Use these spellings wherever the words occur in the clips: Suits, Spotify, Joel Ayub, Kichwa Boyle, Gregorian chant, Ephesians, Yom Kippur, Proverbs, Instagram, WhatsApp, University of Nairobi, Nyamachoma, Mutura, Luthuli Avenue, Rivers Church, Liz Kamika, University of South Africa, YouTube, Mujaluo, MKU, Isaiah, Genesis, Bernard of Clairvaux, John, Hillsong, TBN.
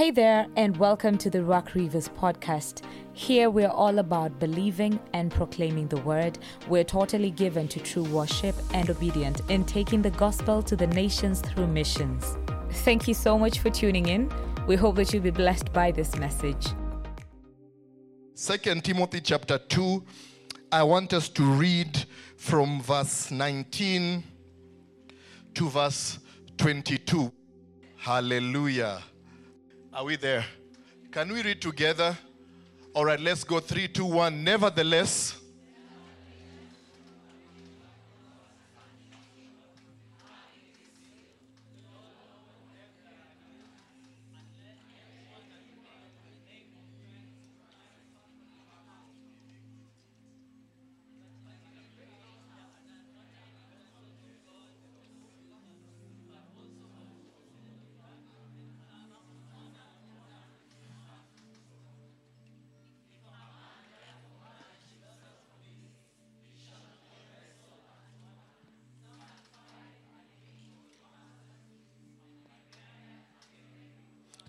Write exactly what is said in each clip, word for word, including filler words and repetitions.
Hey there, and welcome to the Ruach Rivers podcast. Here we're all about believing and proclaiming the word. We're totally given to true worship and obedient in taking the gospel to the nations through missions. Thank you so much for tuning in. We hope that you'll be blessed by this message. Second Timothy chapter two, I want us to read from verse nineteen to verse twenty-two. Hallelujah. Are we there? Can we read together? All right, let's go. Three, two, one. Nevertheless.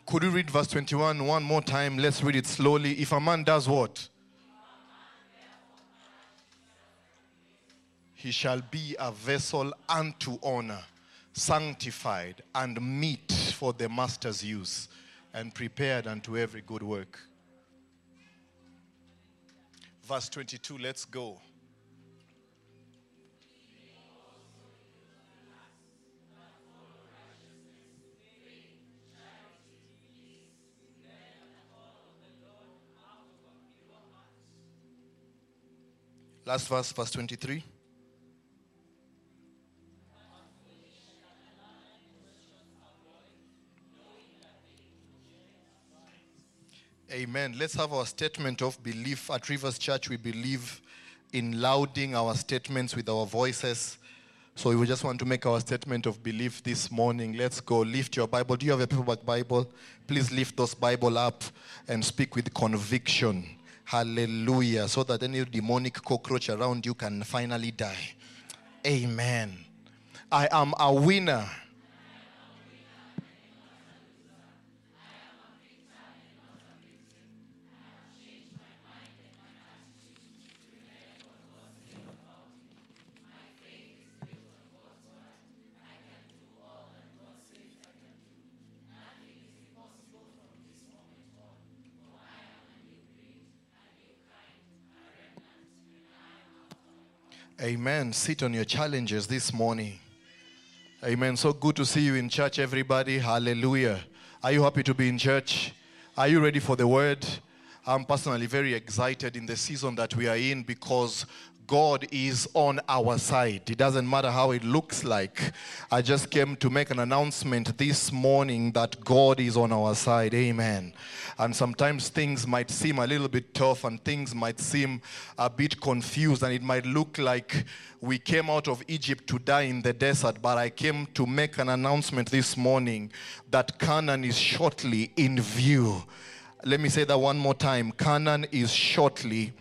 Could you read verse twenty-one one more time? Let's read it slowly. If a man does what? He shall be a vessel unto honor, sanctified and meet for the master's use, and prepared unto every good work. Verse twenty-two, let's go. Last verse, verse twenty-three. Amen. Let's have our statement of belief. At Rivers Church, we believe in louding our statements with our voices. So we just want to make our statement of belief this morning. Let's go. Lift your Bible. Do you have a paperback Bible? Please lift those Bible up and speak with conviction. Hallelujah. So that any demonic cockroach around you can finally die. Amen. I am a winner. Amen. Sit on your challenges this morning. Amen. So good to see you in church, everybody. Hallelujah. Are you happy to be in church? Are you ready for the word? I'm personally very excited in the season that we are in because God is on our side. It doesn't matter how it looks like. I just came to make an announcement this morning that God is on our side. Amen. And sometimes things might seem a little bit tough and things might seem a bit confused and it might look like we came out of Egypt to die in the desert, but I came to make an announcement this morning that Canaan is shortly in view. Let me say that one more time. Canaan is shortly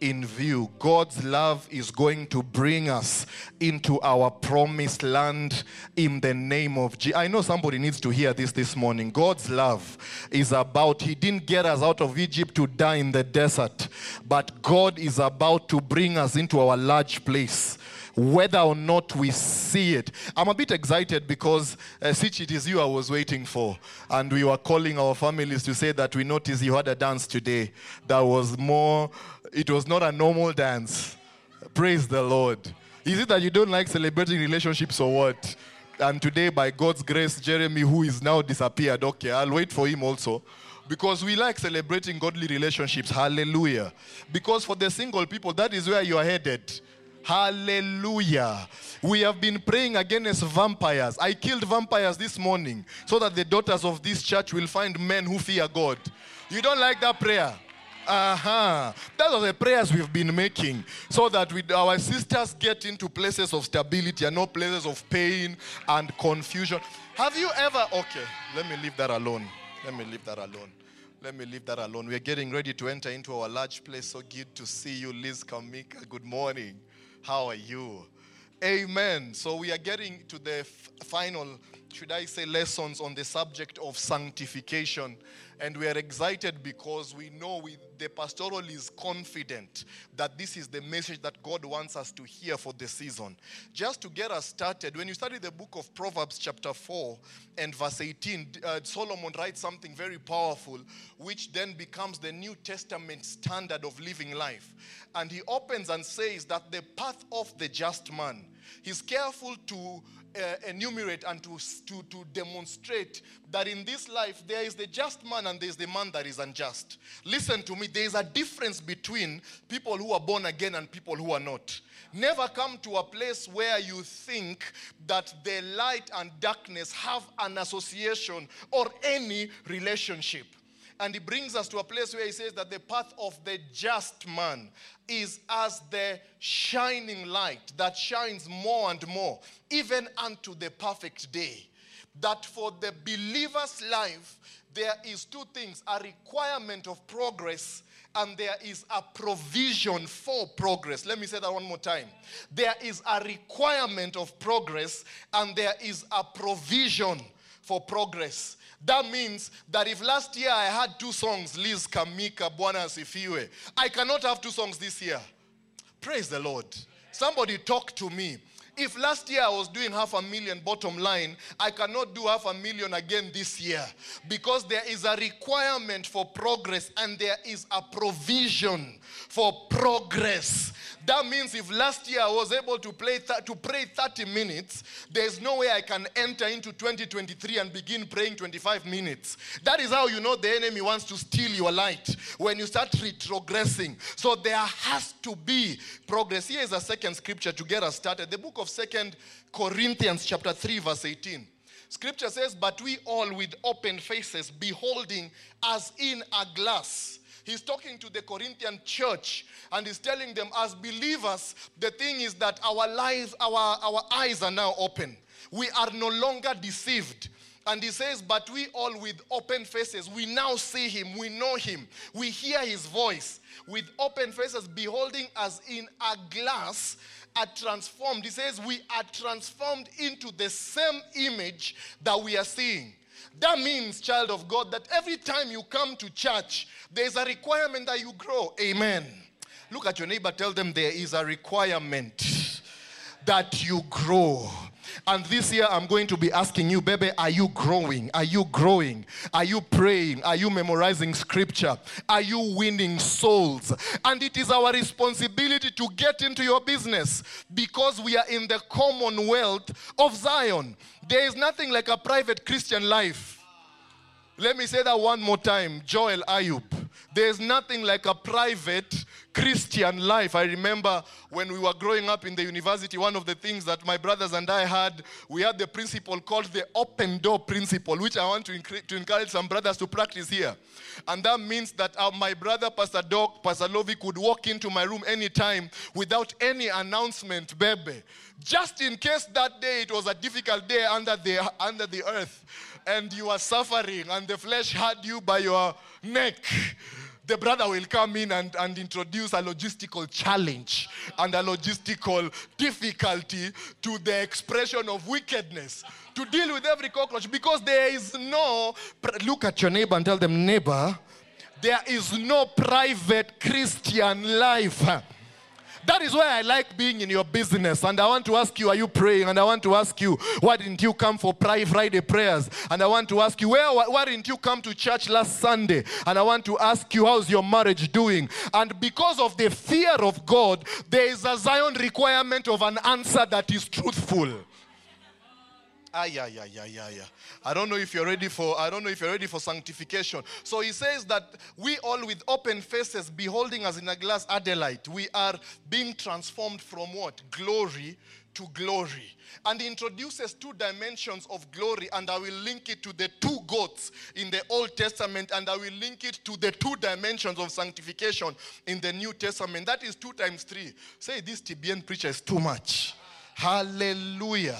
in view. God's love is going to bring us into our promised land in the name of Jesus. I know somebody needs to hear this this morning. God's love is about, he didn't get us out of Egypt to die in the desert, but God is about to bring us into our large place, whether or not we see it. I'm a bit excited because uh, since it is you I was waiting for, and we were calling our families to say that we noticed you had a dance today that was more, it was not a normal dance. Praise the Lord. Is it that you don't like celebrating relationships or what? And today, by God's grace, Jeremy, who is now disappeared, okay, I'll wait for him also. Because we like celebrating godly relationships. Hallelujah. Because for the single people, that is where you are headed. Hallelujah. We have been praying against vampires. I killed vampires this morning so that the daughters of this church will find men who fear God. You don't like that prayer? Uh-huh. That are the prayers we've been making so that we, our sisters get into places of stability and not places of pain and confusion. Have you ever... Okay, let me leave that alone. Let me leave that alone. Let me leave that alone. We're getting ready to enter into our large place. So good to see you, Liz Kamika. Good morning. How are you? Amen. So we are getting to the f- final should I say, lessons on the subject of sanctification. And we are excited because we know we, the pastoral is confident that this is the message that God wants us to hear for the season. Just to get us started, when you study the book of Proverbs chapter four and verse eighteen, uh, Solomon writes something very powerful, which then becomes the New Testament standard of living life. And he opens and says that the path of the just man, he's careful to Uh, enumerate and to, to, to demonstrate that in this life there is the just man and there is the man that is unjust. Listen to me, there is a difference between people who are born again and people who are not. Never come to a place where you think that the light and darkness have an association or any relationship. And it brings us to a place where he says that the path of the just man is as the shining light that shines more and more, even unto the perfect day. That for the believer's life, there is two things, a requirement of progress and there is a provision for progress. Let me say that one more time. There is a requirement of progress and there is a provision for progress. That means that if last year I had two songs, Liz Kamika, Bwana Asifiwe, I cannot have two songs this year. Praise the Lord. Somebody talk to me. If last year I was doing half a million bottom line, I cannot do half a million again this year. Because there is a requirement for progress and there is a provision for progress. That means if last year I was able to, play th- to pray thirty minutes, there's no way I can enter into twenty twenty-three and begin praying twenty-five minutes. That is how you know the enemy wants to steal your light, when you start retrogressing. So there has to be progress. Here is a second scripture to get us started. The book of Second Corinthians chapter three verse eighteen. Scripture says, but we all with open faces beholding as in a glass. He's talking to the Corinthian church and he's telling them as believers, the thing is that our lives, our, our eyes are now open. We are no longer deceived. And he says, but we all with open faces, we now see him, we know him, we hear his voice. With open faces, beholding as in a glass, are transformed. He says, we are transformed into the same image that we are seeing. That means, child of God, that every time you come to church, there is a requirement that you grow. Amen. Look at your neighbor, tell them there is a requirement that you grow. And this year, I'm going to be asking you, baby, are you growing? Are you growing? Are you praying? Are you memorizing scripture? Are you winning souls? And it is our responsibility to get into your business because we are in the commonwealth of Zion. There is nothing like a private Christian life. Let me say that one more time, Joel Ayub. There's nothing like a private Christian life. I remember when we were growing up in the university, one of the things that my brothers and I had, we had the principle called the open door principle, which I want to, enc- to encourage some brothers to practice here. And that means that uh, my brother, Pastor Doc, Pastor Lovi, could walk into my room anytime without any announcement, baby. Just in case that day it was a difficult day under the, under the earth. And you are suffering, and the flesh had you by your neck, the brother will come in and, and introduce a logistical challenge and a logistical difficulty to the expression of wickedness, to deal with every cockroach, because there is no... Look at your neighbor and tell them, neighbor, there is no private Christian life. That is why I like being in your business. And I want to ask you, are you praying? And I want to ask you, why didn't you come for Friday prayers? And I want to ask you, where, why didn't you come to church last Sunday? And I want to ask you, how's your marriage doing? And because of the fear of God, there is a Zion requirement of an answer that is truthful. Ah, yeah, yeah, yeah, yeah, yeah. I don't know if you're ready for, I don't know if you're ready for sanctification. So he says that we all with open faces, beholding as in a glass Adelaide, we are being transformed from what? Glory to glory. And he introduces two dimensions of glory, and I will link it to the two goats in the Old Testament, and I will link it to the two dimensions of sanctification in the New Testament. That is two times three. Say, this T B N preacher is too much. Hallelujah.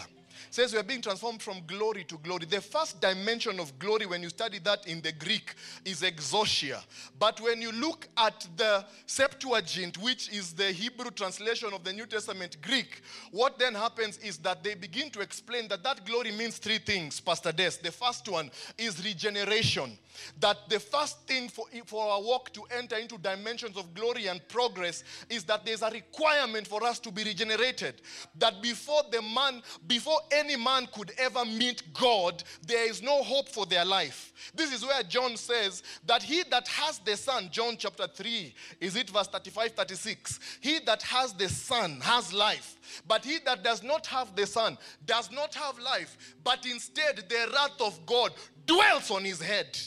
says we are being transformed from glory to glory. The first dimension of glory, when you study that in the Greek, is exousia. But when you look at the Septuagint, which is the Hebrew translation of the New Testament Greek, what then happens is that they begin to explain that that glory means three things, Pastor Des. The first one is regeneration. That the first thing for, for our walk to enter into dimensions of glory and progress is that there's a requirement for us to be regenerated. That before the man, before any man could ever meet God, there is no hope for their life. This is where John says that he that has the Son, John chapter three, is it verse thirty-five, thirty-six? He that has the Son has life. But he that does not have the Son does not have life, but instead the wrath of God dwells on his head.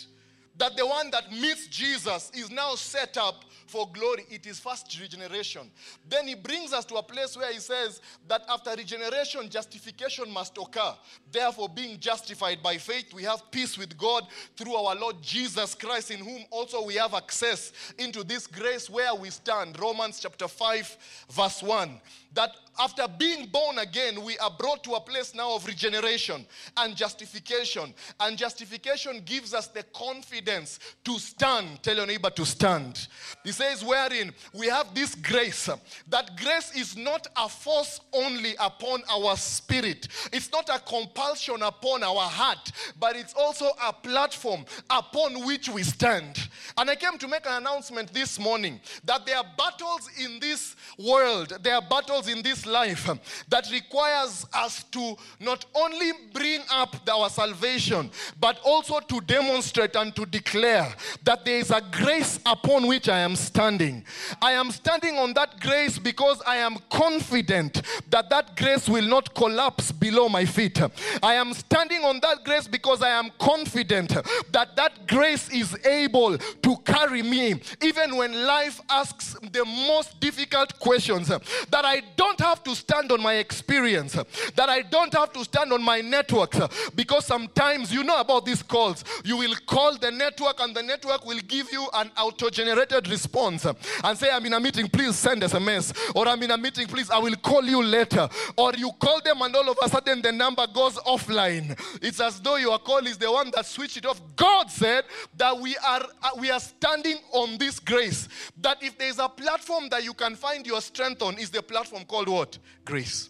That the one that meets Jesus is now set up for glory. It is first regeneration. Then he brings us to a place where he says that after regeneration, justification must occur. Therefore, being justified by faith, we have peace with God through our Lord Jesus Christ, in whom also we have access into this grace where we stand. Romans chapter five, verse one. That after being born again, we are brought to a place now of regeneration and justification. And justification gives us the confidence to stand. Tell your neighbor to stand. He says, wherein we have this grace. That grace is not a force only upon our spirit. It's not a compulsion upon our heart. But it's also a platform upon which we stand. And I came to make an announcement this morning that there are battles in this world. There are battles in this life that requires us to not only bring up our salvation, but also to demonstrate and to declare that there is a grace upon which I am standing. I am standing on that grace because I am confident that that grace will not collapse below my feet. I am standing on that grace because I am confident that that grace is able to carry me even when life asks the most difficult questions. That I don't have to stand on my experience, that I don't have to stand on my networks, because sometimes you know about these calls. You will call the network and the network will give you an auto-generated response and say, I'm in a meeting, please send S M S, or I'm in a meeting, please, I will call you later. Or you call them and all of a sudden the number goes offline. It's as though your call is the one that switched it off. God said that we are, we are standing on this grace, that if there is a platform that you can find your strength on, is the platform Platform called what? Grace.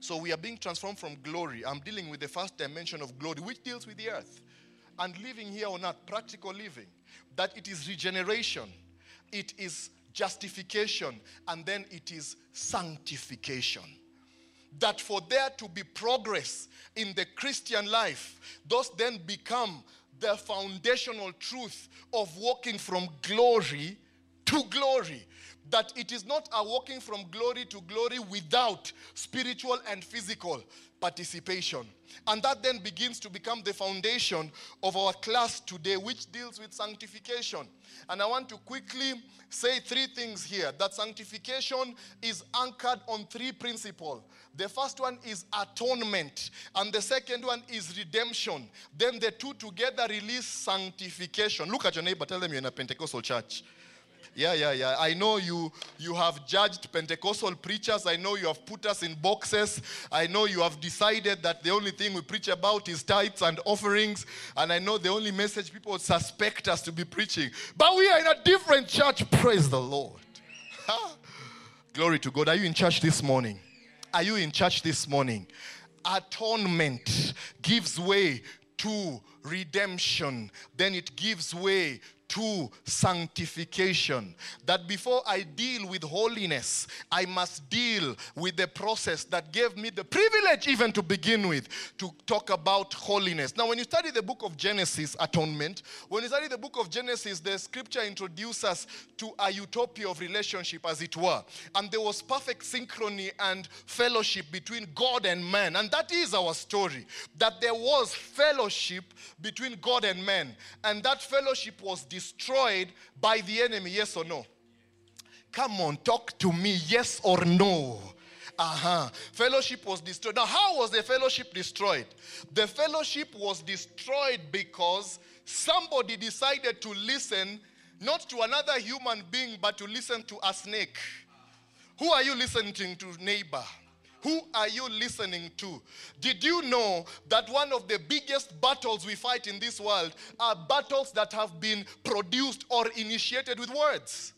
So we are being transformed from glory. I'm dealing with the first dimension of glory, which deals with the earth and living here on earth, practical living. That it is regeneration, it is justification, and then it is sanctification. That for there to be progress in the Christian life, those then become the foundational truth of walking from glory to glory. That it is not a walking from glory to glory without spiritual and physical participation. And that then begins to become the foundation of our class today, which deals with sanctification. And I want to quickly say three things here. That sanctification is anchored on three principles. The first one is atonement, and the second one is redemption. Then the two together release sanctification. Look at your neighbor, tell them you're in a Pentecostal church. Yeah, yeah, yeah. I know you, you have judged Pentecostal preachers. I know you have put us in boxes. I know you have decided that the only thing we preach about is tithes and offerings. And I know the only message people suspect us to be preaching. But we are in a different church. Praise the Lord. Glory to God. Are you in church this morning? Are you in church this morning? Atonement gives way to redemption. Then it gives way to sanctification. That before I deal with holiness, I must deal with the process that gave me the privilege even to begin with to talk about holiness. Now, when you study the book of Genesis, atonement, when you study the book of Genesis, the scripture introduces us to a utopia of relationship, as it were. And there was perfect synchrony and fellowship between God and man. And that is our story. That there was fellowship between God and man. And that fellowship was destroyed. Destroyed by the enemy, yes or no? Come on, talk to me, yes or no? Uh-huh. Fellowship was destroyed. Now, how was the fellowship destroyed? The fellowship was destroyed because somebody decided to listen, not to another human being, but to listen to a snake. Who are you listening to, neighbor? Who are you listening to? Did you know that one of the biggest battles we fight in this world are battles that have been produced or initiated with words?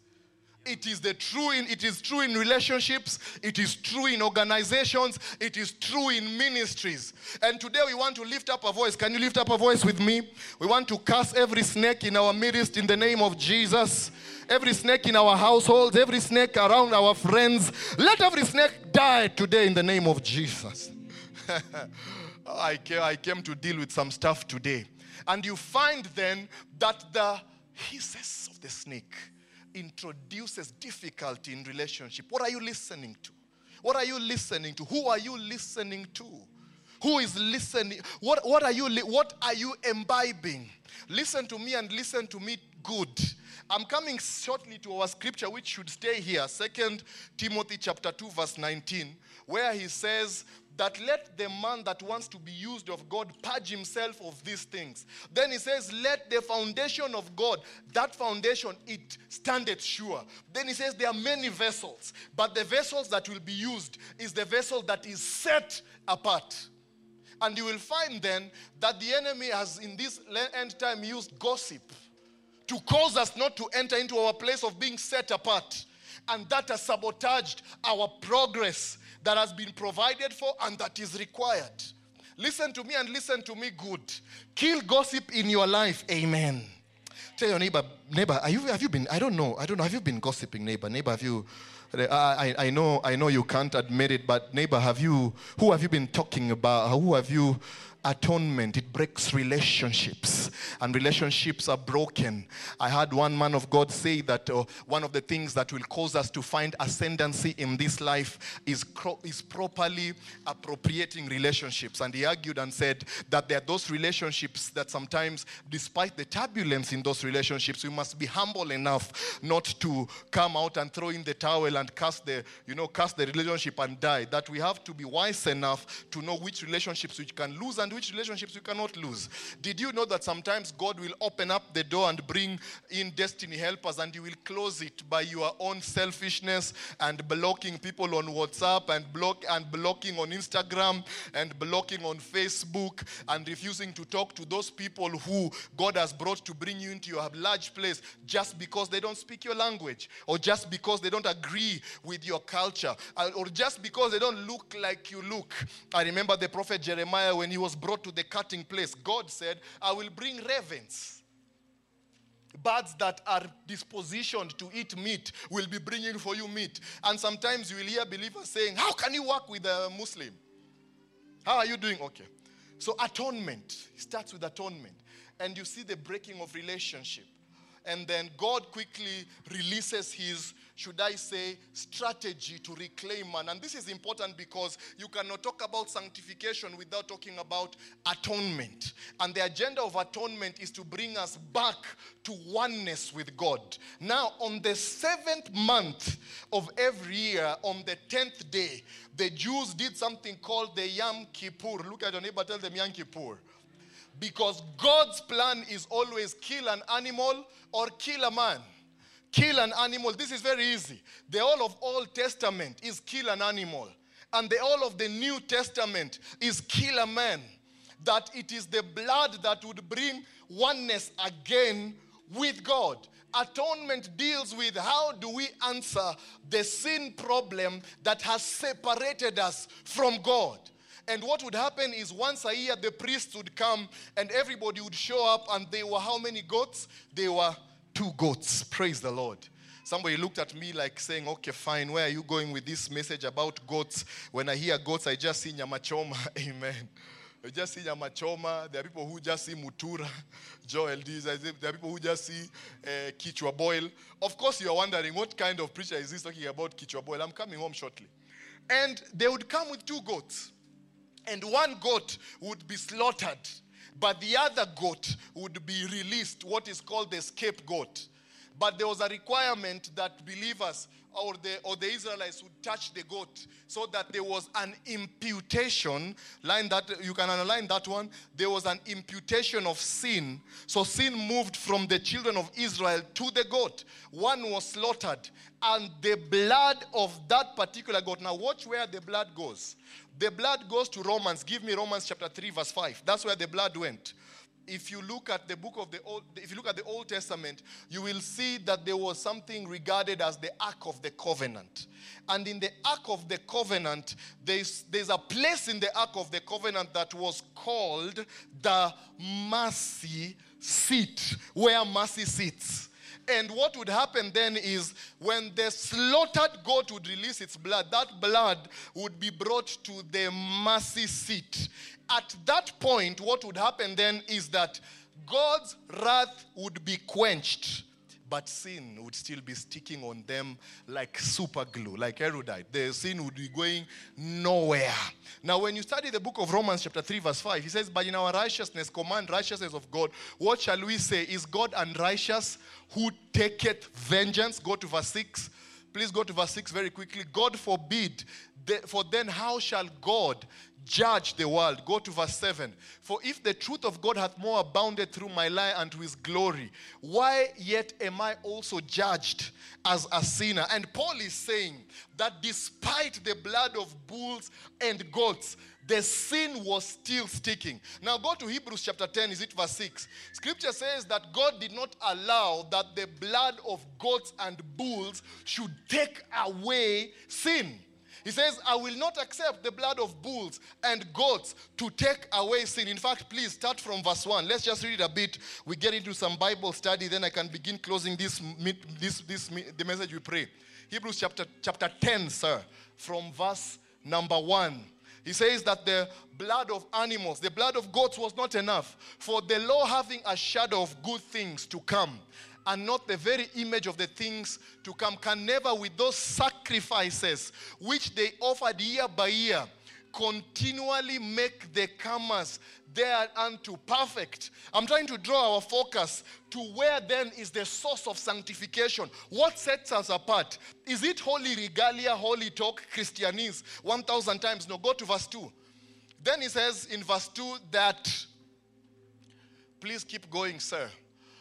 It is, the true in, it is true in relationships, it is true in organizations, it is true in ministries. And today we want to lift up a voice. Can you lift up a voice with me? We want to cast every snake in our midst in the name of Jesus. Every snake in our households, every snake around our friends. Let every snake die today in the name of Jesus. I came to deal with some stuff today. And you find then that the hisses of the snake introduces difficulty in relationship. What are you listening to? What are you listening to? Who are you listening to? Who is listening? What, what, are you li what are you imbibing? Listen to me and listen to me good. I'm coming shortly to our scripture, which should stay here. Second Timothy chapter two verse nineteen, where he says that let the man that wants to be used of God purge himself of these things. Then he says, let the foundation of God, that foundation, it standeth sure. Then he says, there are many vessels, but the vessels that will be used is the vessel that is set apart. And you will find then that the enemy has in this end time used gossip to cause us not to enter into our place of being set apart. And that has sabotaged our progress that has been provided for and that is required. Listen to me and listen to me good. Kill gossip in your life. Amen. Tell your neighbor, neighbor, are you, have you been, I don't know, I don't know, have you been gossiping, neighbor? Neighbor, have you, I, I, know, I know you can't admit it, but neighbor, have you, who have you been talking about? Who have you? Atonement, it breaks relationships, and relationships are broken. I had one man of God say that uh, one of the things that will cause us to find ascendancy in this life is, is properly appropriating relationships. And he argued and said that there are those relationships that sometimes, despite the turbulence in those relationships, we must be humble enough not to come out and throw in the towel and cast the, you know, cast the relationship and die. That we have to be wise enough to know which relationships we can lose and which relationships you cannot lose. Did you know that sometimes God will open up the door and bring in destiny helpers and you will close it by your own selfishness and blocking people on WhatsApp and block and blocking on Instagram and blocking on Facebook and refusing to talk to those people who God has brought to bring you into your large place just because they don't speak your language or just because they don't agree with your culture or just because they don't look like you look. I remember the prophet Jeremiah when he was brought to the cutting place. God said, I will bring ravens. Birds that are dispositioned to eat meat will be bringing for you meat. And sometimes you will hear believers saying, how can you work with a Muslim? How are you doing? Okay. So atonement. It starts with atonement. And you see the breaking of relationship. And then God quickly releases his, should I say, strategy to reclaim man. And this is important because you cannot talk about sanctification without talking about atonement. And the agenda of atonement is to bring us back to oneness with God. Now, on the seventh month of every year, on the tenth day, the Jews did something called the Yom Kippur. Look at your neighbor, tell them Yom Kippur. Because God's plan is always kill an animal or kill a man. Kill an animal. This is very easy. The all of Old Testament is kill an animal. And the all of the New Testament is kill a man. That it is the blood that would bring oneness again with God. Atonement deals with how do we answer the sin problem that has separated us from God. And what would happen is once a year, the priests would come and everybody would show up and they were how many goats? They were two goats. Praise the Lord. Somebody looked at me like saying, okay, fine, where are you going with this message about goats? When I hear goats, I just see Nyamachoma. Amen. I just see Nyamachoma. There are people who just see Mutura, Joel D's. There are people who just see uh, Kichwa Boyle. Of course, you are wondering, what kind of preacher is this talking about Kichwa Boyle? I'm coming home shortly. And they would come with two goats. And one goat would be slaughtered, but the other goat would be released, what is called the scapegoat. But there was a requirement that believers or the, or the Israelites would touch the goat, so that there was an imputation, line that, you can underline that one, there was an imputation of sin. So sin moved from the children of Israel to the goat. One was slaughtered, and the blood of that particular goat, now watch where the blood goes. The blood goes to Romans. Give me Romans chapter three, verse five. That's where the blood went. If you look at the book of the Old, if you look at the Old Testament, you will see that there was something regarded as the Ark of the Covenant. And in the Ark of the Covenant, there's, there's a place in the Ark of the Covenant that was called the mercy seat, where mercy sits. And what would happen then is when the slaughtered goat would release its blood, that blood would be brought to the mercy seat. At that point, what would happen then is that God's wrath would be quenched, but sin would still be sticking on them like super glue, like erudite. The sin would be going nowhere. Now, when you study the book of Romans chapter three, verse five, he says, but in our righteousness, command righteousness of God. What shall we say? Is God unrighteous who taketh vengeance? Go to verse six. Please go to verse six very quickly. God forbid, for then how shall God judge the world? Go to verse seven. For if the truth of God hath more abounded through my lie unto his glory, why yet am I also judged as a sinner? And Paul is saying that despite the blood of bulls and goats, the sin was still sticking. Now go to Hebrews chapter ten, is it verse six? Scripture says that God did not allow that the blood of goats and bulls should take away sin. He says, I will not accept the blood of bulls and goats to take away sin. In fact, please start from verse one. Let's just read a bit. We get into some Bible study, then I can begin closing this, this, this the message we pray. Hebrews chapter, chapter ten, sir, from verse number one. He says that the blood of animals, the blood of goats was not enough. For the law having a shadow of good things to come, and not the very image of the things to come, can never with those sacrifices which they offered year by year continually make the comers thereunto perfect. I'm trying to draw our focus to where then is the source of sanctification. What sets us apart? Is it holy regalia, holy talk, Christianese, one thousand times? No, go to verse two. Then he says in verse two that, please keep going, sir.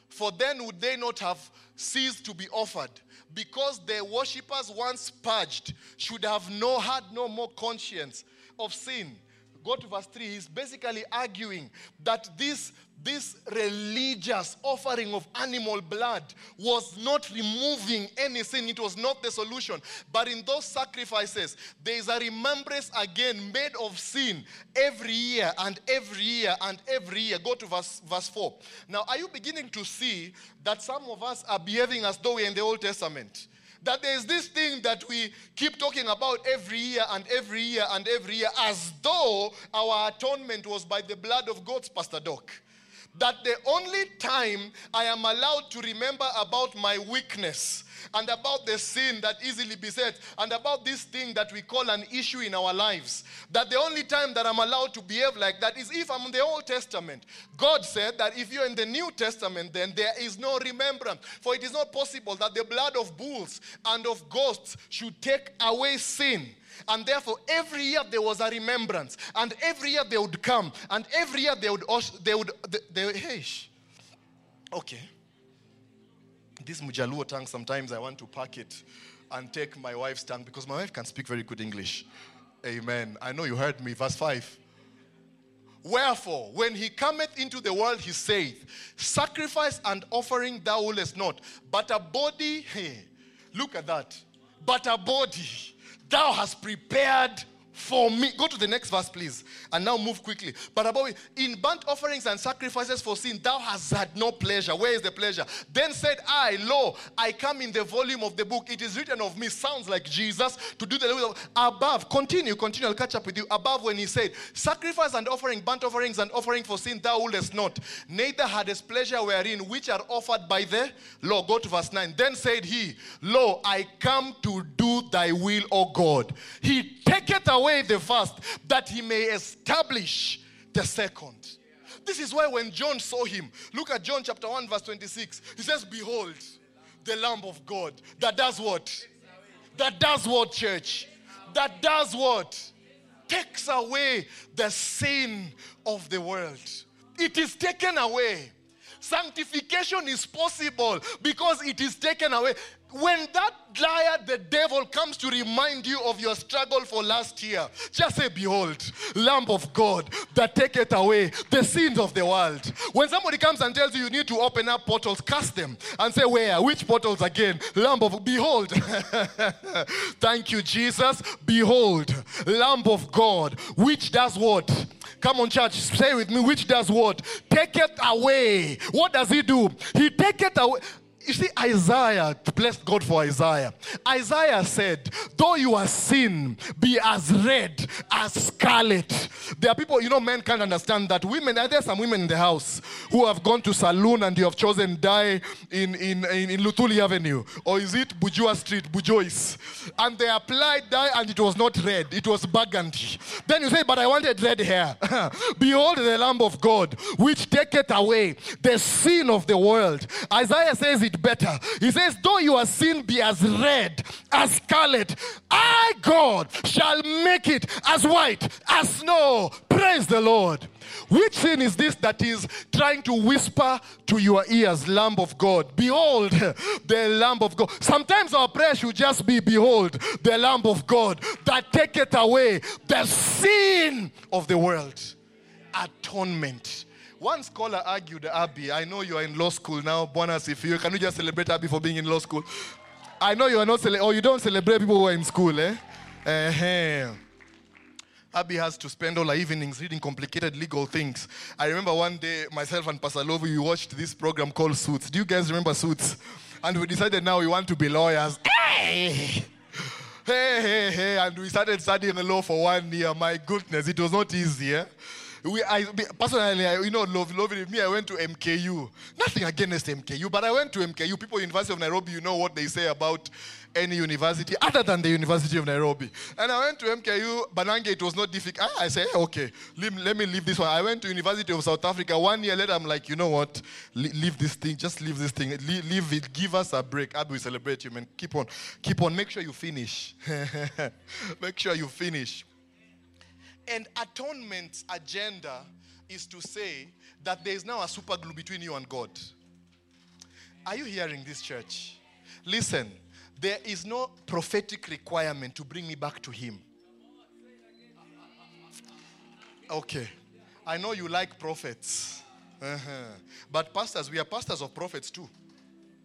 For then would they not have ceased to be offered, because their worshippers once purged should have no had no more conscience of sin. Go to verse three. He's basically arguing that this, this religious offering of animal blood was not removing any sin. It was not the solution. But in those sacrifices, there is a remembrance again made of sin every year and every year and every year. Go to verse, verse four. Now, are you beginning to see that some of us are behaving as though we're in the Old Testament? That there is this thing that we keep talking about every year and every year and every year, as though our atonement was by the blood of goats, Pastor Doc. That the only time I am allowed to remember about my weakness and about the sin that easily besets and about this thing that we call an issue in our lives, that the only time that I'm allowed to behave like that is if I'm in the Old Testament. God said that if you're in the New Testament, then there is no remembrance. For it is not possible that the blood of bulls and of goats should take away sin. And therefore, every year there was a remembrance. And every year they would come. And every year they would, they would, they would, hey, okay. This Mujaluo tongue, sometimes I want to pack it and take my wife's tongue, because my wife can speak very good English. Amen. I know you heard me. Verse five. Wherefore, when he cometh into the world, he saith, sacrifice and offering thou wouldest not, but a body, hey, look at that, but a body thou hast prepared for me. Go to the next verse, please. And now move quickly. But about in burnt offerings and sacrifices for sin, thou hast had no pleasure. Where is the pleasure? Then said I, lo, I come in the volume of the book. It is written of me. Sounds like Jesus. To do the will of above. Continue, continue. I'll catch up with you. Above, when he said, sacrifice and offering, burnt offerings and offering for sin, thou wouldest not. Neither hadest pleasure wherein, which are offered by the law. Go to verse nine. Then said he, lo, I come to do thy will, O God. He taketh away the first, that he may establish the second. Yeah. This is why when John saw him, look at John chapter one verse twenty-six, he says, behold, the Lamb of God. That does what? That does what, church? That does what? Takes away the sin of the world. It is taken away. Sanctification is possible because it is taken away. When that liar, the devil, comes to remind you of your struggle for last year, just say, behold, Lamb of God that taketh away the sins of the world. When somebody comes and tells you you need to open up portals, cast them and say, where? Which portals again? Lamb of, behold. Thank you, Jesus. Behold, Lamb of God, which does what? Come on, church, say with me, which does what? Take it away. What does he do? He take it away. You see, Isaiah, bless God for Isaiah. Isaiah said, though your sin be as red as scarlet. There are people, you know, men can't understand that. Women, are there some women in the house who have gone to saloon and you have chosen dye in, in, in, in Luthuli Avenue? Or is it Bujois Street, Bujois? And they applied dye and it was not red. It was burgundy. Then you say, but I wanted red hair. Behold the Lamb of God, which taketh away the sin of the world. Isaiah says it better. He says, though your sin be as red, as scarlet, I, God, shall make it as white as snow. Praise the Lord. Which sin is this that is trying to whisper to your ears, Lamb of God? Behold, the Lamb of God. Sometimes our prayer should just be, behold, the Lamb of God that taketh away the sin of the world. Atonement. One scholar argued, Abby, I know you are in law school now. Buenas, if you can you just celebrate Abby for being in law school? I know you are not celebrating, or you don't celebrate people who are in school, eh? Uh-huh. Abby has to spend all her evenings reading complicated legal things. I remember one day, myself and Pastor Lovu, we watched this program called Suits. Do you guys remember Suits? And we decided now we want to be lawyers. Hey! Hey, hey, hey. And we started studying law for one year. My goodness, it was not easy, eh? We, I, personally, I, you know, love, love with me, I went to M K U. Nothing against M K U, but I went to M K U. People, University of Nairobi, you know what they say about any university other than the University of Nairobi. And I went to M K U, Banange, it was not difficult. I, I said, okay, leave, let me leave this one. I went to University of South Africa. One year later, I'm like, you know what? Le- leave this thing, just leave this thing. Le- leave it, give us a break. Abby, we celebrate you, man. Keep on, keep on. Make sure you finish. Make sure you finish. And atonement's agenda is to say that there is now a super glue between you and God. Are you hearing this, church? Listen, there is no prophetic requirement to bring me back to him. Okay. I know you like prophets. Uh-huh. But pastors, we are pastors of prophets too.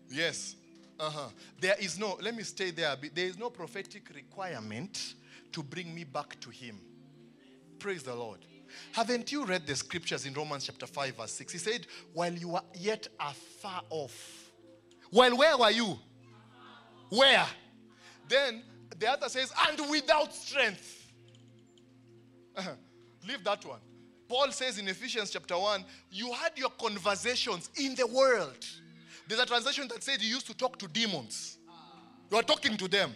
Yes. Uh-huh. There is no, let me stay there a bit. There is no prophetic requirement to bring me back to him. Praise the Lord. Haven't you read the scriptures in Romans chapter five verse six? He said, while you are yet afar off. While where were you? Where? Then the other says, and without strength. Uh-huh. Leave that one. Paul says in Ephesians chapter one, you had your conversations in the world. There's a translation that said you used to talk to demons. You are talking to them.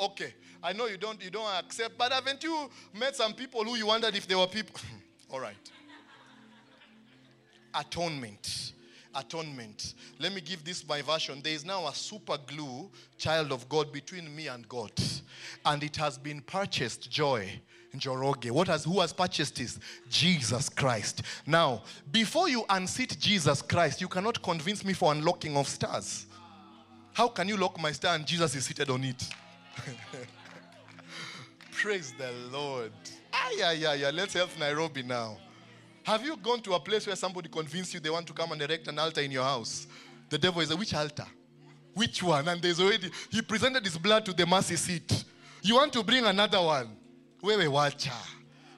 Okay. I know you don't you don't accept, but haven't you met some people who you wondered if they were people? All right. Atonement. Atonement. Let me give this my version. There is now a super glue, child of God, between me and God. And it has been purchased, joy. Njoroge. What has who has purchased this? Jesus Christ. Now, before you unseat Jesus Christ, you cannot convince me for unlocking of stars. How can you lock my star and Jesus is seated on it? Praise the Lord. Ah, yeah, yeah, yeah. Let's help Nairobi now. Have you gone to a place where somebody convinced you they want to come and erect an altar in your house? The devil is a, which altar? Which one? And there's already, he presented his blood to the mercy seat. You want to bring another one? Wewe wacha.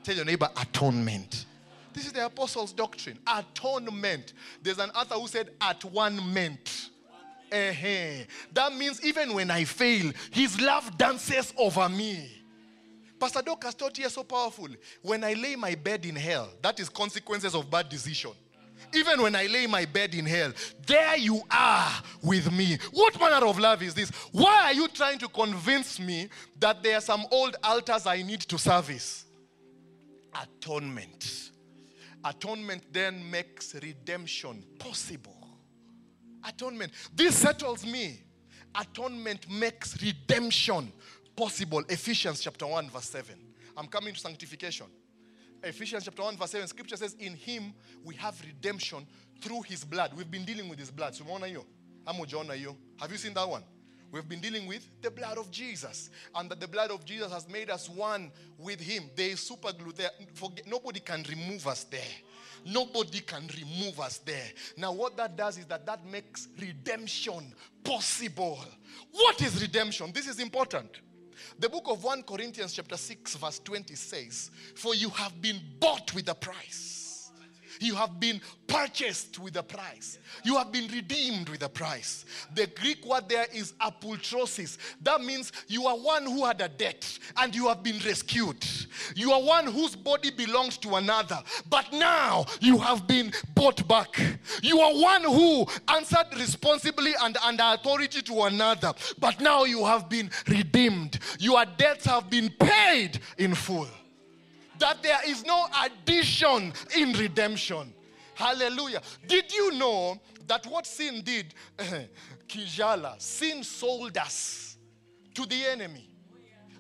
Tell your neighbor, atonement. This is the apostles' doctrine. Atonement. There's an author who said, at one meant. Uh-huh. That means even when I fail, his love dances over me. Pastor Doc has taught here so powerful. When I lay my bed in hell, that is consequences of bad decision. Even when I lay my bed in hell, there you are with me. What manner of love is this? Why are you trying to convince me that there are some old altars I need to service? Atonement. Atonement then makes redemption possible. Atonement. This settles me. Atonement makes redemption possible. Ephesians chapter one verse seven. I'm coming to sanctification. Ephesians chapter one verse seven. Scripture says, in him we have redemption through his blood. We've been dealing with his blood. Have you seen that one? We've been dealing with the blood of Jesus. And that the blood of Jesus has made us one with him. There is super glue there. Forget, nobody can remove us there. Nobody can remove us there. Now what that does is that that makes redemption possible. What is redemption? This is important. The book of First Corinthians chapter six verse twenty says, for you have been bought with a price. You have been purchased with a price. You have been redeemed with a price. The Greek word there is apultrosis. That means you are one who had a debt and you have been rescued. You are one whose body belongs to another, but now you have been bought back. You are one who answered responsibly and under authority to another, but now you have been redeemed. Your debts have been paid in full. That there is no addition in redemption. Hallelujah. Did you know that what sin did, Kijala, sin sold us to the enemy?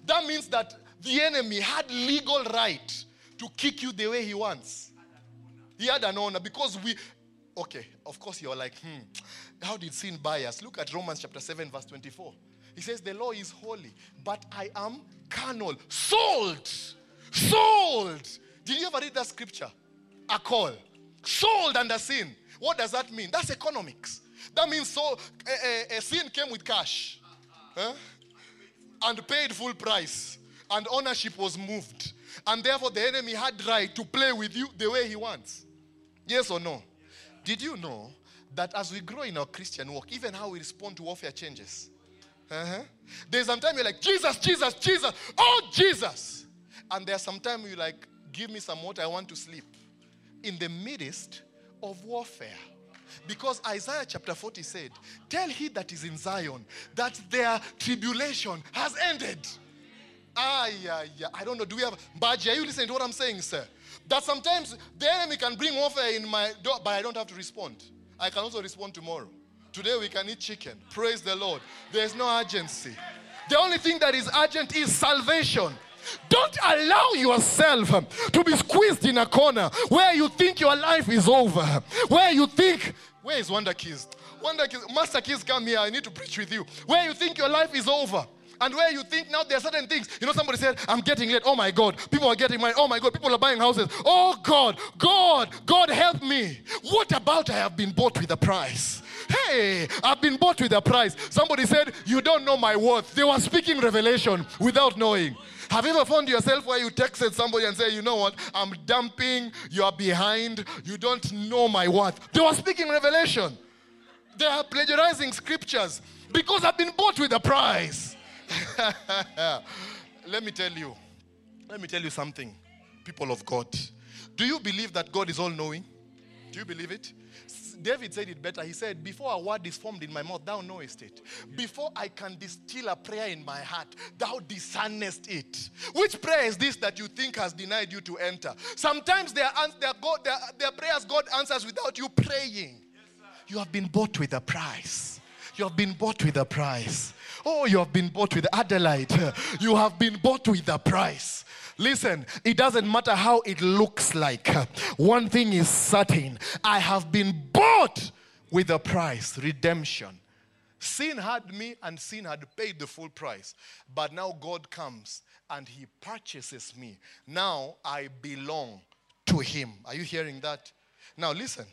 That means that the enemy had legal right to kick you the way he wants. He had an honor because we, okay, of course you're like, hmm, how did sin buy us? Look at Romans chapter seven verse twenty-four. He says, the law is holy, but I am carnal, sold. Sold. Did you ever read that scripture? A call. Sold under sin. What does that mean? That's economics. That means so, a, a, a sin came with cash. Huh? And paid full price. And ownership was moved. And therefore the enemy had right to play with you the way he wants. Yes or no? Did you know that as we grow in our Christian walk, even how we respond to warfare changes? Uh-huh. There's sometimes you're like, Jesus, Jesus, Jesus. Oh, Jesus. And there's sometimes you like, give me some water, I want to sleep. In the midst of warfare. Because Isaiah chapter forty said, tell he that is in Zion that their tribulation has ended. Ay, ay, ay. I don't know, do we have, Baji, are you listening to what I'm saying, sir? That sometimes the enemy can bring warfare in my door, but I don't have to respond. I can also respond tomorrow. Today we can eat chicken. Praise the Lord. There's no urgency. The only thing that is urgent is salvation. Don't allow yourself to be squeezed in a corner where you think your life is over. Where you think, where is Wanda Keys? Wanda Keys, Master Keys, come here, I need to preach with you. Where you think your life is over. And where you think now there are certain things. You know, somebody said, I'm getting late. Oh my God. People are getting married. Oh my God. People are buying houses. Oh God. God. God help me. What about I have been bought with a price? Hey, I've been bought with a price. Somebody said, you don't know my worth. They were speaking revelation without knowing. Have you ever found yourself where you texted somebody and say, you know what? I'm dumping. You are behind. You don't know my worth. They were speaking revelation. They are plagiarizing scriptures because I've been bought with a price. Let me tell you. Let me tell you something, people of God. Do you believe that God is all-knowing? Do you believe it? David said it better. He said, before a word is formed in my mouth, thou knowest it. Before I can distill a prayer in my heart, thou discernest it. Which prayer is this that you think has denied you to enter? Sometimes their, their, God, their, their prayers God answers without you praying. Yes, sir. You have been bought with a price. You have been bought with a price. Oh, you have been bought with Adelaide. You have been bought with a price. Listen, it doesn't matter how it looks like. One thing is certain. I have been bought with a price, redemption. Sin had me and sin had paid the full price. But now God comes and he purchases me. Now I belong to him. Are you hearing that? Now listen.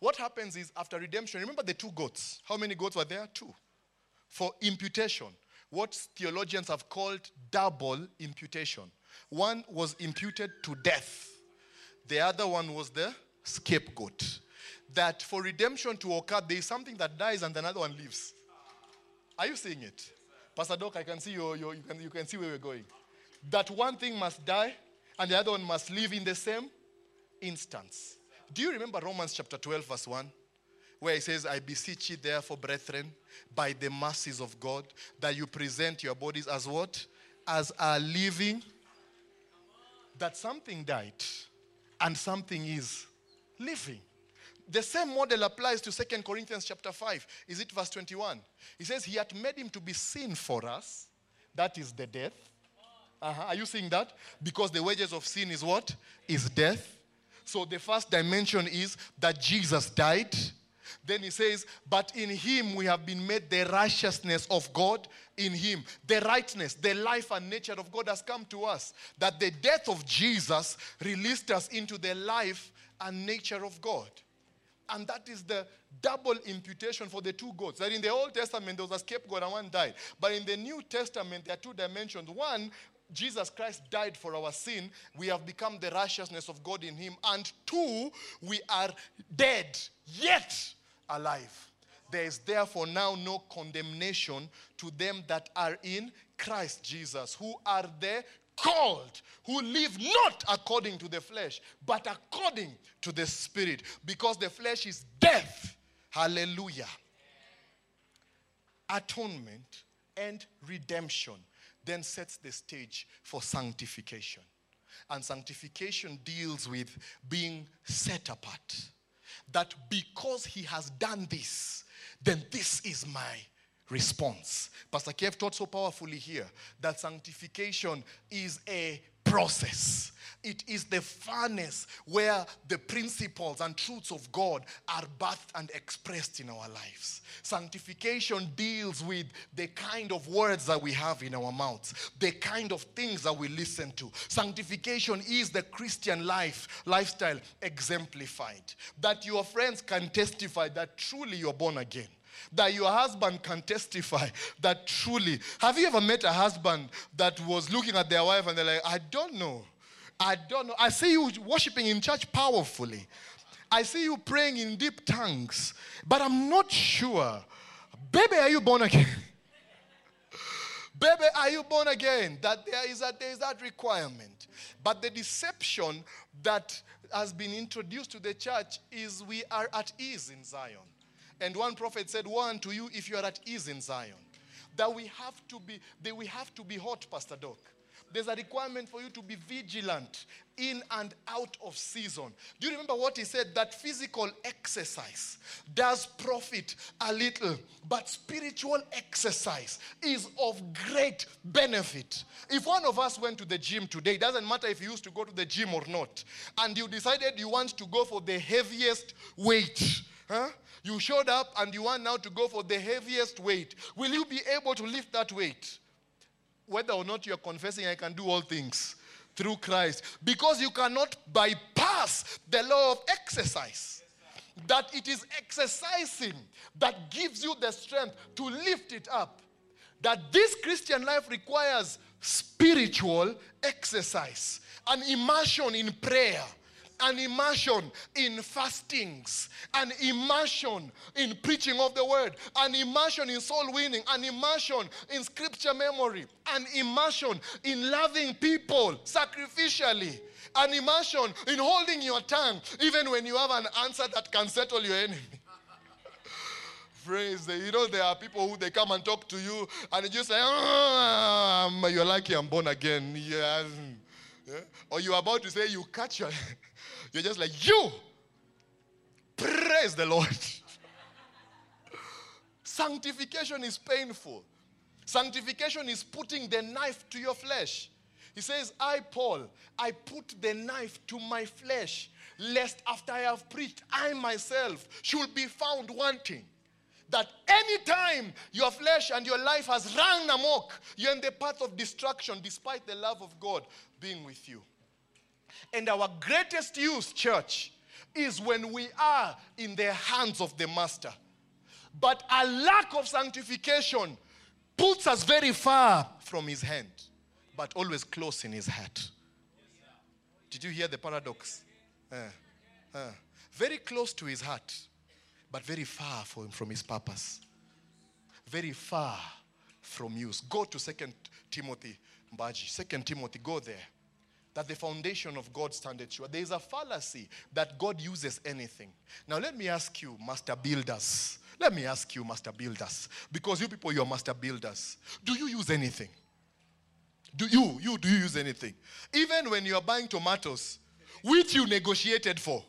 What happens is after redemption, remember the two goats. How many goats were there? Two. For imputation. What theologians have called double imputation. One was imputed to death. The other one was the scapegoat. That for redemption to occur, there is something that dies and another one lives. Are you seeing it? Pastor Doc, I can see your, your, you, can, you can see where we're going. That one thing must die and the other one must live in the same instance. Do you remember Romans chapter twelve verse one? Where it says, I beseech you therefore, brethren, by the mercies of God, that you present your bodies as what? As a living. That something died and something is living. The same model applies to Second Corinthians chapter five. Is it verse twenty-one? He says, he had made him to be sin for us. That is the death. Uh-huh. Are you seeing that? Because the wages of sin is what? Is death. So the first dimension is that Jesus died. Then he says, but in him we have been made the righteousness of God in him. The rightness, the life and nature of God has come to us. That the death of Jesus released us into the life and nature of God. And that is the double imputation for the two goats. That in the Old Testament there was a scapegoat and one died. But in the New Testament there are two dimensions. One, Jesus Christ died for our sin. We have become the righteousness of God in him. And two, we are dead, yet alive. There is therefore now no condemnation to them that are in Christ Jesus, who are the called, who live not according to the flesh, but according to the Spirit, because the flesh is death. Hallelujah. Atonement and redemption then sets the stage for sanctification. And sanctification deals with being set apart. That because he has done this, then this is my response. Pastor Kev taught so powerfully here that sanctification is a process. It is the furnace where the principles and truths of God are bathed and expressed in our lives. Sanctification deals with the kind of words that we have in our mouths, the kind of things that we listen to. Sanctification is the Christian life, lifestyle exemplified. That your friends can testify that truly you're born again. That your husband can testify that truly. Have you ever met a husband that was looking at their wife and they're like, I don't know. I don't know. I see you worshiping in church powerfully. I see you praying in deep tongues. But I'm not sure. Baby, are you born again? Baby, are you born again? That there is that, there is that requirement. But the deception that has been introduced to the church is we are at ease in Zion. And one prophet said, woe unto you if you are at ease in Zion. That we have to be, that we have to be hot, Pastor Doc. There's a requirement for you to be vigilant in and out of season. Do you remember what he said? That physical exercise does profit a little, but spiritual exercise is of great benefit. If one of us went to the gym today, it doesn't matter if you used to go to the gym or not, and you decided you want to go for the heaviest weight, huh? You showed up and you want now to go for the heaviest weight. Will you be able to lift that weight? Whether or not you are confessing, I can do all things through Christ. Because you cannot bypass the law of exercise. Yes, that it is exercising that gives you the strength to lift it up. That this Christian life requires spiritual exercise. An immersion in prayer. An immersion in fastings, an immersion in preaching of the word, an immersion in soul winning, an immersion in scripture memory, an immersion in loving people sacrificially, an immersion in holding your tongue even when you have an answer that can settle your enemy. Praise the, you know, there are people who they come and talk to you and they just say, oh, you're lucky I'm born again. Yeah. Yeah? Or you're about to say you catch your... You're just like, you! Praise the Lord. Sanctification is painful. Sanctification is putting the knife to your flesh. He says, I, Paul, I put the knife to my flesh, lest after I have preached, I myself should be found wanting. That any time your flesh and your life has run amok, you're in the path of destruction, despite the love of God being with you. And our greatest use, church, is when we are in the hands of the master. But a lack of sanctification puts us very far from his hand, but always close in his heart. Did you hear the paradox? Uh, uh, very close to his heart, but very far from, from his purpose. Very far from use. Go to Second Timothy, Mbaji. Second Timothy, go there. That the foundation of God standeth sure. There is a fallacy that God uses anything. Now let me ask you, master builders. Let me ask you, master builders. Because you people, you are master builders. Do you use anything? Do you? You do you use anything? Even when you are buying tomatoes, which you negotiated for.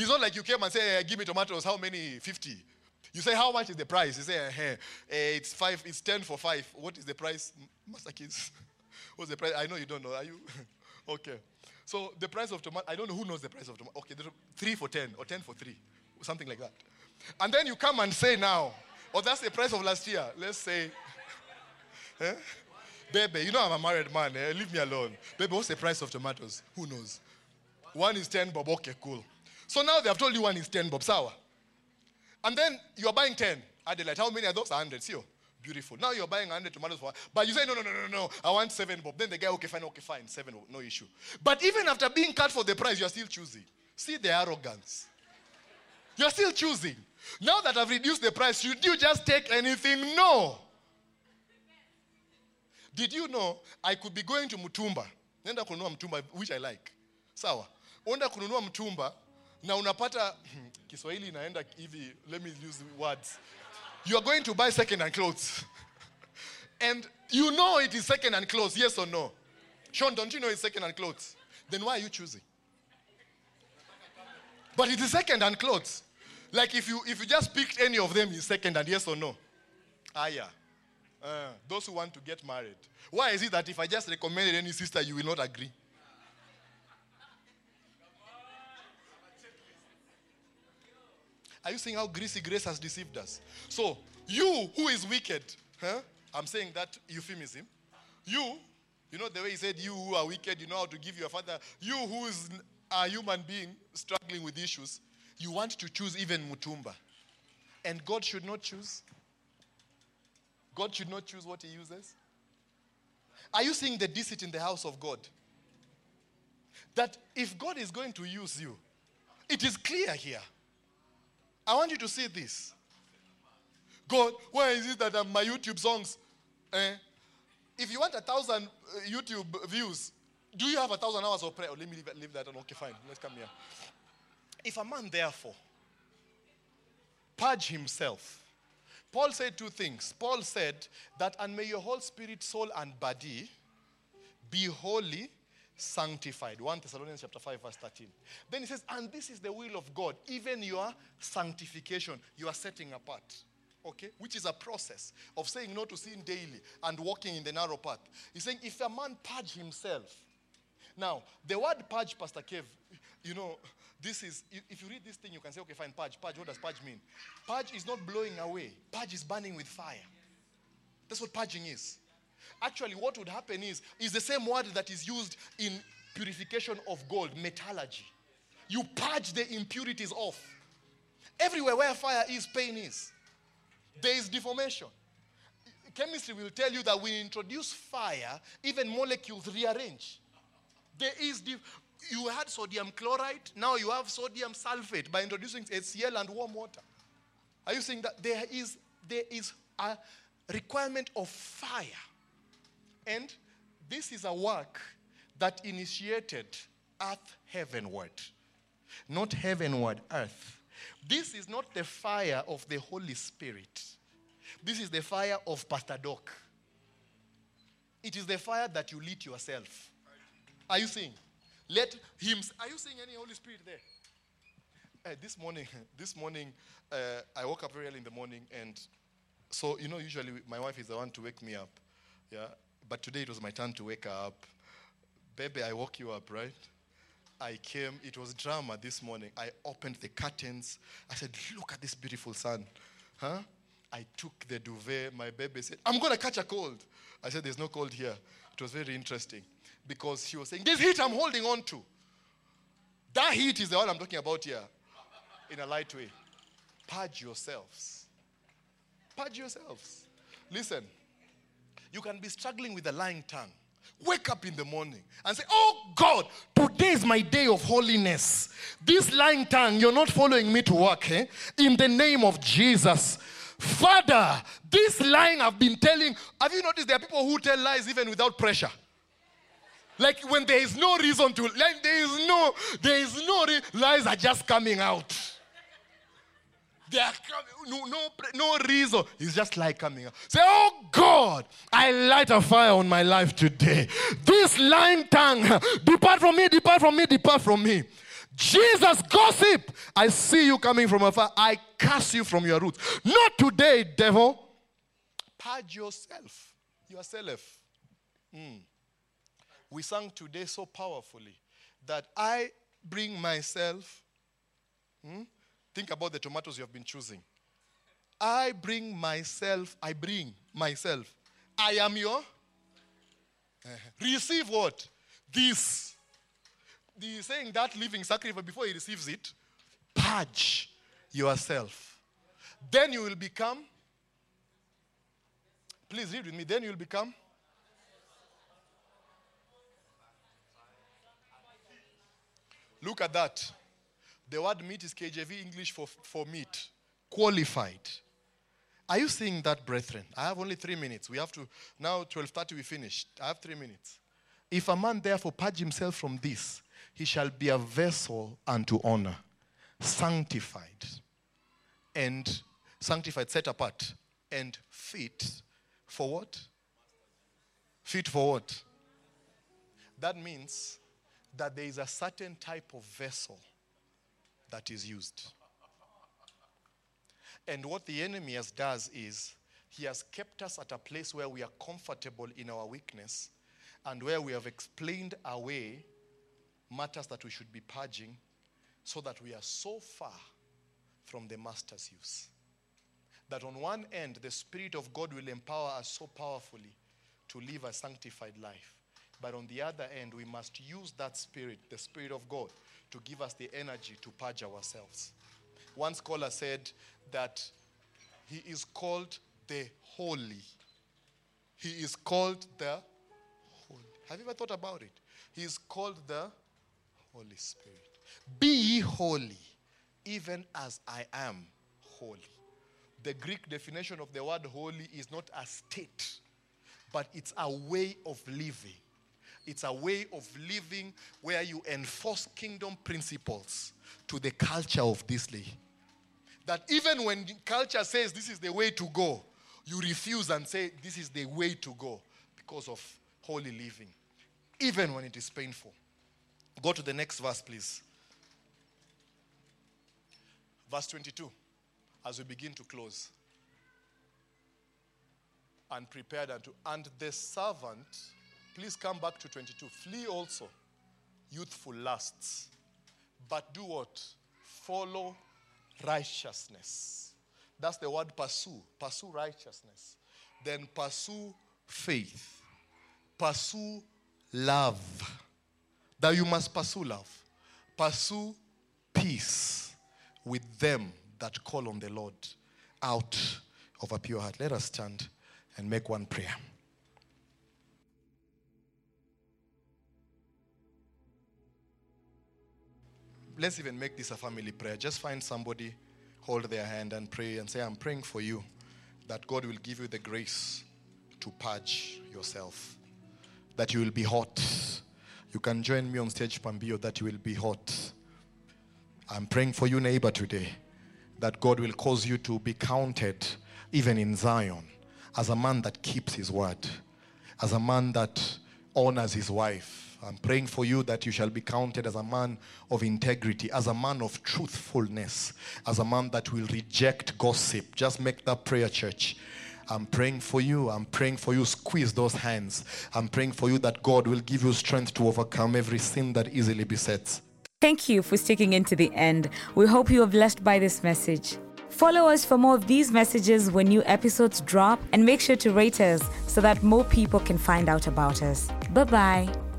It's not like you came and say, give me tomatoes, how many? fifty. You say, how much is the price? You say, hey, it's five, it's ten for five. What is the price? Master Kids, what's the price? I know you don't know, are you? Okay. So the price of tomato, I don't know who knows the price of tomato. Okay, three for ten or ten for three, something like that. And then you come and say now, oh, that's the price of last year. Let's say, eh? Baby, you know I'm a married man. Eh? Leave me alone. Baby, what's the price of tomatoes? Who knows? One is ten bob. Okay, cool. So now they have told you one is ten bob. Sour. And then you're buying ten. Adelaide, how many are those? one hundred. See, beautiful. Now you're buying one hundred tomatoes for one. But you say, no, no, no, no, no. I want seven bob. Then the guy, okay, fine, okay, fine. seven bob, no issue. But even after being cut for the price, you're still choosing. See the arrogance. You're still choosing. Now that I've reduced the price, should you just take anything? No. Did you know I could be going to Mutumba? Nenda kununua Mutumba, which I like. Sawa. Onda kununua Mutumba. Na unapata, Kiswahili inaenda hivi, let me use words. You are going to buy second-hand clothes. And you know it is second-hand clothes, yes or no? Sean, don't you know it's second-hand clothes? Then why are you choosing? But it is second-hand clothes. Like if you, if you just picked any of them, it's second-hand, yes or no? Ah, yeah. Uh, those who want to get married. Why is it that if I just recommended any sister, you will not agree? Are you seeing how greasy grace has deceived us? So, you who is wicked, huh? I'm saying that euphemism. You, you know the way he said, you who are wicked, you know how to give your father. You who is a human being struggling with issues, you want to choose even Mutumba. And God should not choose. God should not choose what he uses. Are you seeing the deceit in the house of God? That if God is going to use you, it is clear here. I want you to see this. God, why is it that um, my YouTube songs, eh? If you want a thousand uh, YouTube views, do you have a thousand hours of prayer? Oh, let me leave, leave that on. Okay, fine. Let's come here. If a man, therefore, purge himself. Paul said two things. Paul said that, and may your whole spirit, soul, and body be holy, sanctified. First Thessalonians chapter five verse thirteen. Then he says, and this is the will of God, even your sanctification, your setting apart. Okay? Which is a process of saying no to sin daily and walking in the narrow path. He's saying, if a man purge himself. Now, the word purge, Pastor Kev, you know, this is, if you read this thing, you can say, okay, fine, purge, purge, what does purge mean? Purge is not blowing away. Purge is burning with fire. That's what purging is. Actually, what would happen is, is the same word that is used in purification of gold, metallurgy. You purge the impurities off. Everywhere where fire is, pain is. There is deformation. Chemistry will tell you that when you introduce fire, even molecules rearrange. There is, you had sodium chloride, now you have sodium sulfate by introducing H C L and warm water. Are you seeing that? There is, there is a requirement of fire. And this is a work that initiated earth heavenward. Not heavenward, earth. This is not the fire of the Holy Spirit. This is the fire of Pastor Doc. It is the fire that you lit yourself. Are you seeing? Let him... Are you seeing any Holy Spirit there? Uh, this morning, this morning uh, I woke up very early in the morning. And so, you know, usually my wife is the one to wake me up. Yeah, but today it was my turn to wake her up. Baby, I woke you up, right? I came, it was drama this morning. I opened the curtains. I said, look at this beautiful sun. Huh? I took the duvet. My baby said, I'm going to catch a cold. I said, there's no cold here. It was very interesting because she was saying, this heat I'm holding on to. That heat is the one I'm talking about here in a light way. Purge yourselves. Purge yourselves. Listen. You can be struggling with a lying tongue. Wake up in the morning and say, oh God, today is my day of holiness. This lying tongue, you're not following me to work. Eh? In the name of Jesus. Father, this lying I've been telling. Have you noticed there are people who tell lies even without pressure? Like when there is no reason to, like there is no, there is no, lies are just coming out. There are no, no, no reason. It's just like coming up. Say, oh God, I light a fire on my life today. This lying tongue, depart from me, depart from me, depart from me. Jesus gossip. I see you coming from afar. I curse you from your roots. Not today, devil. Purge yourself. Yourself. Mm. We sang today so powerfully that I bring myself. Hmm? Think about the tomatoes you have been choosing. I bring myself. I bring myself. I am your. Uh-huh. Receive what? This. He's saying that living sacrifice, before he receives it, purge yourself. Then you will become. Please read with me. Then you will become. Look at that. The word meat is K J V English for, for meat. Qualified. Are you seeing that, brethren? I have only three minutes. We have to, now twelve thirty we finished. I have three minutes. If a man therefore purge himself from this, he shall be a vessel unto honor, sanctified, and sanctified, set apart, and fit for what? Fit for what? That means that there is a certain type of vessel that is used. And what the enemy has does is he has kept us at a place where we are comfortable in our weakness and where we have explained away matters that we should be purging so that we are so far from the master's use. That on one end, the Spirit of God will empower us so powerfully to live a sanctified life. But on the other end, we must use that Spirit, the Spirit of God, to give us the energy to purge ourselves. One scholar said that he is called the holy. He is called the holy. Have you ever thought about it? He is called the Holy Spirit. Be ye holy, even as I am holy. The Greek definition of the word holy is not a state, but it's a way of living. It's a way of living where you enforce kingdom principles to the culture of this day. That even when culture says this is the way to go, you refuse and say this is the way to go because of holy living, even when it is painful. Go to the next verse, please. Verse twenty-two, as we begin to close. Unprepared unto, and the servant... Please come back to twenty-two. Flee also youthful lusts, but do what? Follow righteousness. That's the word pursue. Pursue righteousness. Then pursue faith. Pursue love. That you must pursue love. Pursue peace with them that call on the Lord out of a pure heart. Let us stand and make one prayer. Let's even make this a family prayer. Just find somebody, hold their hand and pray and say, I'm praying for you that God will give you the grace to purge yourself, that you will be hot. You can join me on stage, Pambio, that you will be hot. I'm praying for you, neighbor, today, that God will cause you to be counted, even in Zion, as a man that keeps his word, as a man that honors his wife. I'm praying for you that you shall be counted as a man of integrity, as a man of truthfulness, as a man that will reject gossip. Just make that prayer, church. I'm praying for you. I'm praying for you. Squeeze those hands. I'm praying for you that God will give you strength to overcome every sin that easily besets. Thank you for sticking in to the end. We hope you are blessed by this message. Follow us for more of these messages when new episodes drop, and make sure to rate us so that more people can find out about us. Bye-bye.